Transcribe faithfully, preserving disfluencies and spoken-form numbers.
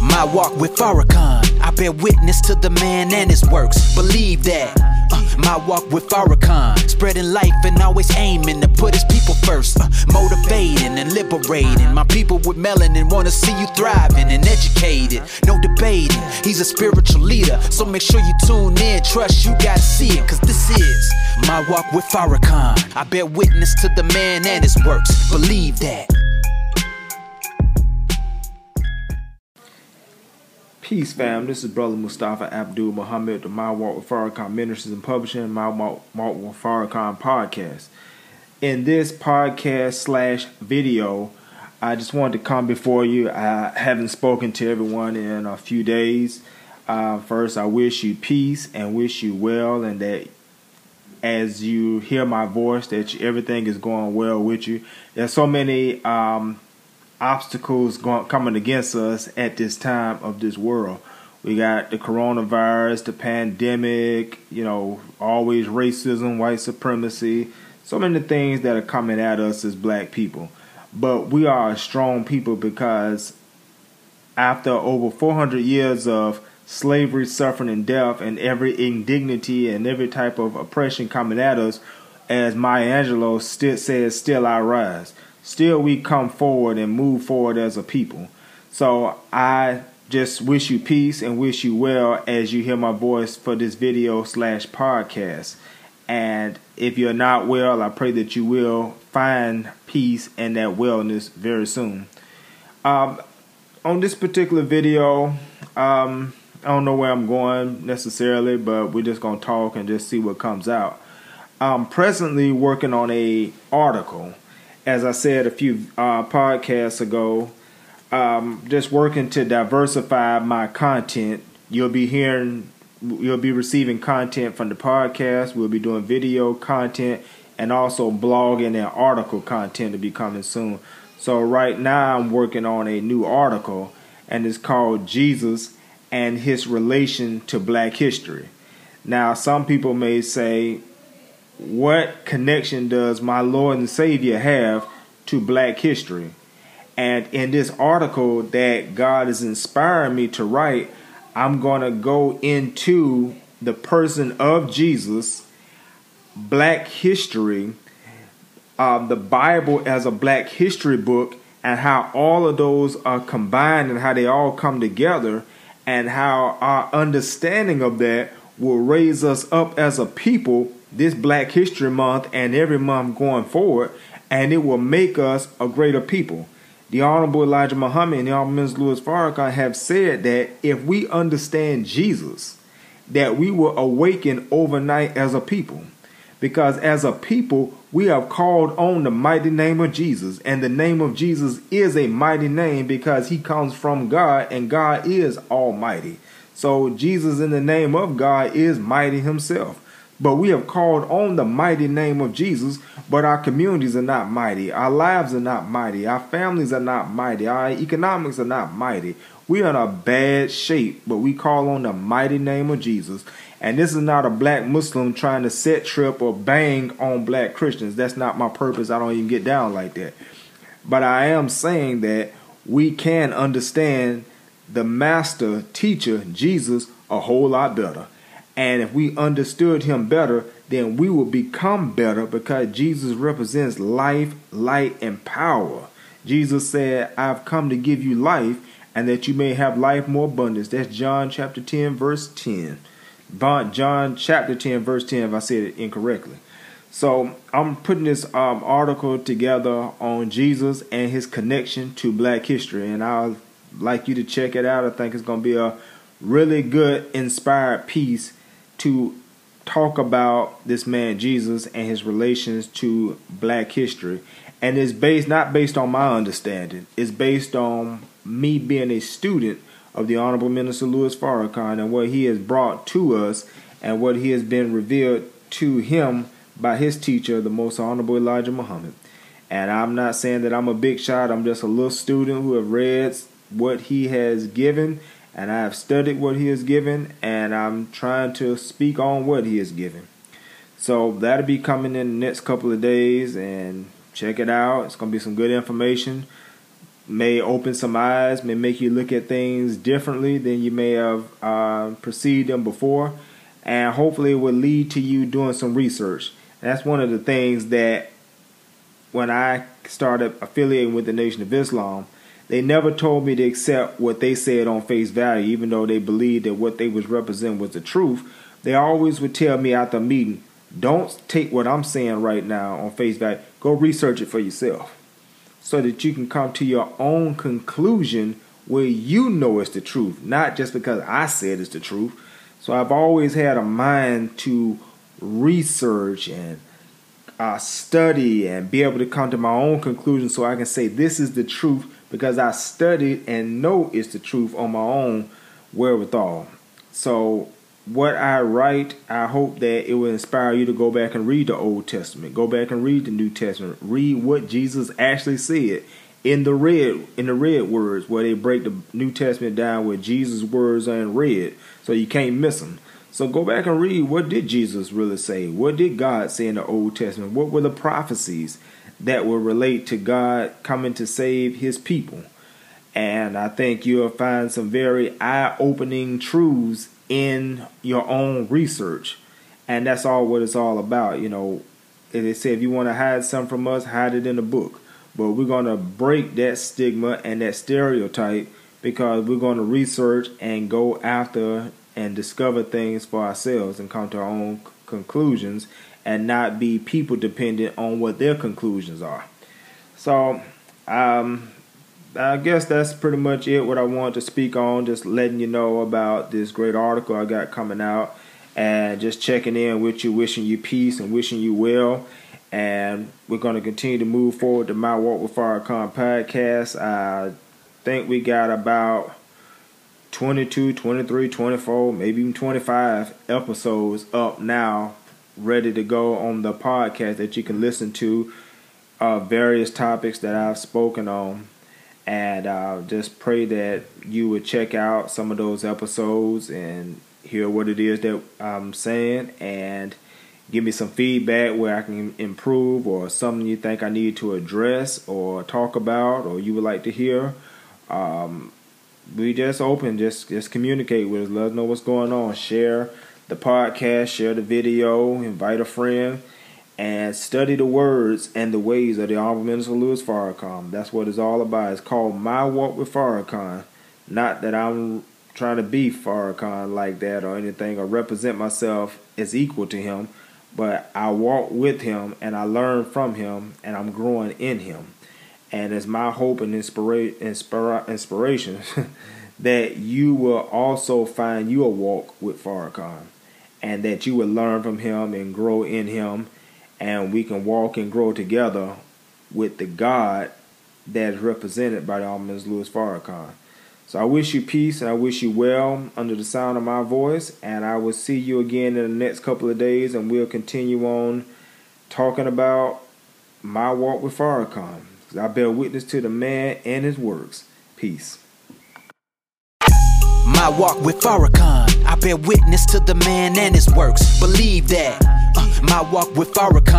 My Walk with Farrakhan. I've been witness to the man and his works. Believe that. Uh, my Walk with Farrakhan. Spreading life and always aiming to put his people first. Uh, motivating and liberating. My people with melanin want to see you thriving and educated. No debating. He's a spiritual leader. So make sure you tune in. Trust you gotta see it. Cause this is My Walk with Farrakhan. I bear witness to the man and his works. Believe that. Peace, fam. This is Brother Mustafa Abdul-Muhammad, the My Walk with Farrakhan Ministries and Publishing, My Walk with Farrakhan Podcast. In this podcast slash video, I just wanted to come before you. I haven't spoken to everyone in a few days. Uh, first, I wish you peace and wish you well, and that as you hear my voice, that you, everything is going well with you. There's so many Um, obstacles going, coming against us at this time of this world. We got the coronavirus, the pandemic, you know, always racism, white supremacy, so many things that are coming at us as black people. But we are a strong people because after over four hundred years of slavery, suffering, and death, and every indignity and every type of oppression coming at us, as Maya Angelou still says, still I rise. Still, we come forward and move forward as a people. So I just wish you peace and wish you well as you hear my voice for this video slash podcast. And if you're not well, I pray that you will find peace and that wellness very soon. Um, on this particular video, um, I don't know where I'm going necessarily, but we're just going to talk and just see what comes out. I'm presently working on a article. As I said a few uh, podcasts ago, um, just working to diversify my content. You'll be hearing, you'll be receiving content from the podcast. We'll be doing video content and also blogging and article content to be coming soon. So right now I'm working on a new article, and it's called Jesus and His Relation to Black History. Now, some people may say, what connection does my Lord and Savior have to black history? And in this article that God is inspiring me to write, I'm going to go into the person of Jesus, black history, uh, the Bible as a black history book, and how all of those are combined and how they all come together, and how our understanding of that will raise us up as a people this Black History Month and every month going forward, and it will make us a greater people. The Honorable Elijah Muhammad and the Honorable Louis Farrakhan have said that if we understand Jesus, that we will awaken overnight as a people. Because as a people, we have called on the mighty name of Jesus, and the name of Jesus is a mighty name because He comes from God, and God is almighty. So Jesus in the name of God is mighty Himself. But we have called on the mighty name of Jesus, but our communities are not mighty. Our lives are not mighty. Our families are not mighty. Our economics are not mighty. We are in a bad shape, but we call on the mighty name of Jesus. And this is not a black Muslim trying to set trip or bang on black Christians. That's not my purpose. I don't even get down like that. But I am saying that we can understand the master teacher, Jesus, a whole lot better. And if we understood Him better, then we will become better because Jesus represents life, light, and power. Jesus said, I've come to give you life and that you may have life more abundance. That's John chapter ten, verse ten. John chapter ten, verse ten, if I said it incorrectly. So I'm putting this um, article together on Jesus and His connection to black history. And I'd like you to check it out. I think it's going to be a really good, inspired piece to talk about this man Jesus and His relations to black history. And it's based not based on my understanding. It's based on me being a student of the Honorable Minister Louis Farrakhan and what he has brought to us and what he has been revealed to him by his teacher, the Most Honorable Elijah Muhammad. And I'm not saying that I'm a big shot. I'm just a little student who have read what he has given, and I have studied what he has given, and I'm trying to speak on what he has given. So that'll be coming in the next couple of days, and check it out. It's going to be some good information. may open some eyes, may make you look at things differently than you may have uh, perceived them before, and hopefully it will lead to you doing some research. And that's one of the things that when I started affiliating with the Nation of Islam, they never told me to accept what they said on face value, even though they believed that what they was representing was the truth. They always would tell me at the meeting, don't take what I'm saying right now on face value. Go research it for yourself so that you can come to your own conclusion where you know it's the truth, not just because I said it's the truth. So I've always had a mind to research and uh, study and be able to come to my own conclusion so I can say this is the truth because I studied and know it's the truth on my own wherewithal. So what I write, I hope that it will inspire you to go back and read the Old Testament. Go back and read the New Testament. Read what Jesus actually said in the red in the red words, where they break the New Testament down where Jesus' words are in red, so you can't miss them. So go back and read, what did Jesus really say? What did God say in the Old Testament? What were the prophecies that will relate to God coming to save his people? And I think you'll find some very eye-opening truths in your own research. And that's all what it's all about. You know, they say if you want to hide something from us, hide it in a book. But we're going to break that stigma and that stereotype because we're going to research and go after and discover things for ourselves and come to our own conclusions and not be people dependent on what their conclusions are. So um I guess that's pretty much it, what I wanted to speak on, just letting you know about this great article I got coming out and just checking in with you, wishing you peace and wishing you well. And we're going to continue to move forward to My Walk With Farrakhan Podcast. I think we got about twenty-two, twenty-three, twenty-four, maybe even twenty-five episodes up now ready to go on the podcast that you can listen to, uh, various topics that I've spoken on. And uh, just pray that you would check out some of those episodes and hear what it is that I'm saying and give me some feedback where I can improve or something you think I need to address or talk about or you would like to hear. Um, we just open, just, just communicate with us. Let us know what's going on. Share the podcast, share the video, invite a friend. And study the words and the ways of the Honorable Minister Louis Farrakhan. That's what it's all about. It's called My Walk With Farrakhan. Not that I'm trying to be Farrakhan like that or anything or represent myself as equal to him. But I walk with him and I learn from him and I'm growing in him. And it's my hope and inspira- inspira- inspiration that you will also find your walk with Farrakhan. And that you will learn from him and grow in him. And we can walk and grow together with the God that is represented by the Almighty Louis Farrakhan. So I wish you peace and I wish you well under the sound of my voice. And I will see you again in the next couple of days. And we'll continue on talking about my walk with Farrakhan. Because I bear witness to the man and his works. Peace. My walk with Farrakhan. I bear witness to the man and his works. Believe that. Uh, my walk with Farrakhan.